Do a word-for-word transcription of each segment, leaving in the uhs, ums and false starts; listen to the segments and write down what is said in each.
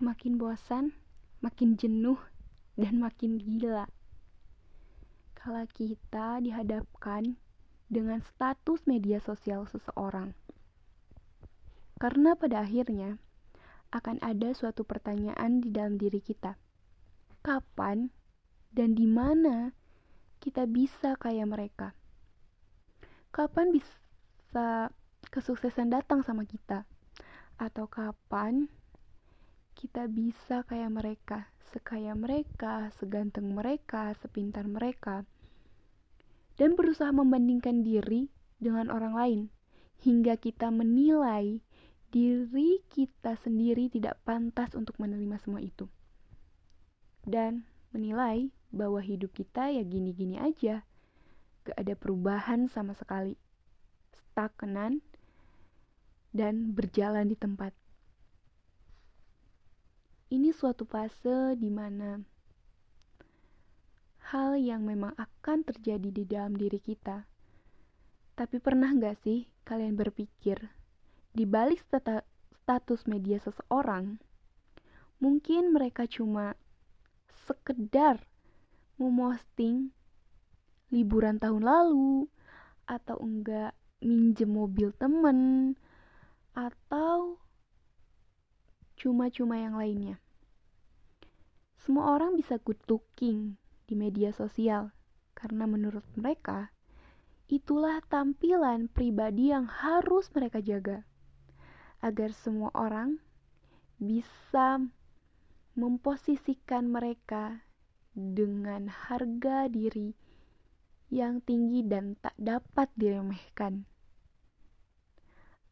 makin bosan, makin jenuh, dan makin gila. Kala kita dihadapkan dengan status media sosial seseorang. Karena pada akhirnya, akan ada suatu pertanyaan di dalam diri kita. Kapan dan di mana kita bisa kayak mereka? Kapan bisa kesuksesan datang sama kita? Atau kapan kita bisa kayak mereka? Sekaya mereka, seganteng mereka, sepintar mereka. Dan berusaha membandingkan diri dengan orang lain. Hingga kita menilai diri kita sendiri tidak pantas untuk menerima semua itu. Dan menilai bahwa hidup kita ya gini-gini aja. Gak ada perubahan sama sekali. Stagnan dan berjalan di tempat. Ini suatu fase di mana hal yang memang akan terjadi di dalam diri kita. Tapi pernah gak sih kalian berpikir, di balik stata- status media seseorang, mungkin mereka cuma sekedar memposting liburan tahun lalu, atau enggak minjem mobil temen, atau cuma-cuma yang lainnya. Semua orang bisa good looking di media sosial, karena menurut mereka, itulah tampilan pribadi yang harus mereka jaga. Agar semua orang bisa memposisikan mereka dengan harga diri yang tinggi dan tak dapat diremehkan.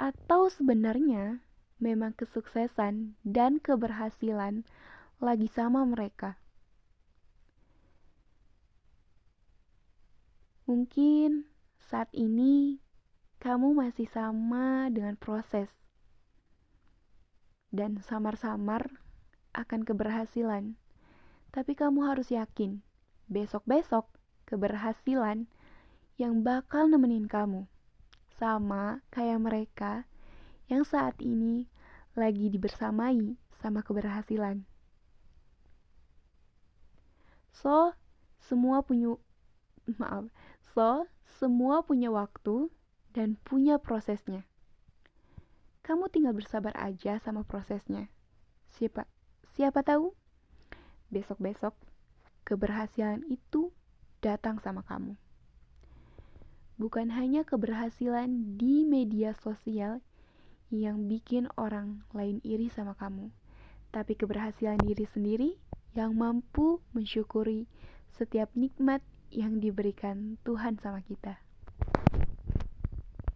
Atau sebenarnya memang kesuksesan dan keberhasilan lagi sama mereka. Mungkin saat ini kamu masih sama dengan proses dan samar-samar akan keberhasilan. Tapi kamu harus yakin, besok-besok keberhasilan yang bakal nemenin kamu. Sama kayak mereka yang saat ini lagi dibersamai sama keberhasilan. So, semua punya maaf. So, semua punya waktu dan punya prosesnya. Kamu tinggal bersabar aja sama prosesnya. Siapa siapa tahu besok-besok keberhasilan itu datang sama kamu. Bukan hanya keberhasilan di media sosial yang bikin orang lain iri sama kamu, tapi keberhasilan diri sendiri yang mampu mensyukuri setiap nikmat yang diberikan Tuhan sama kita.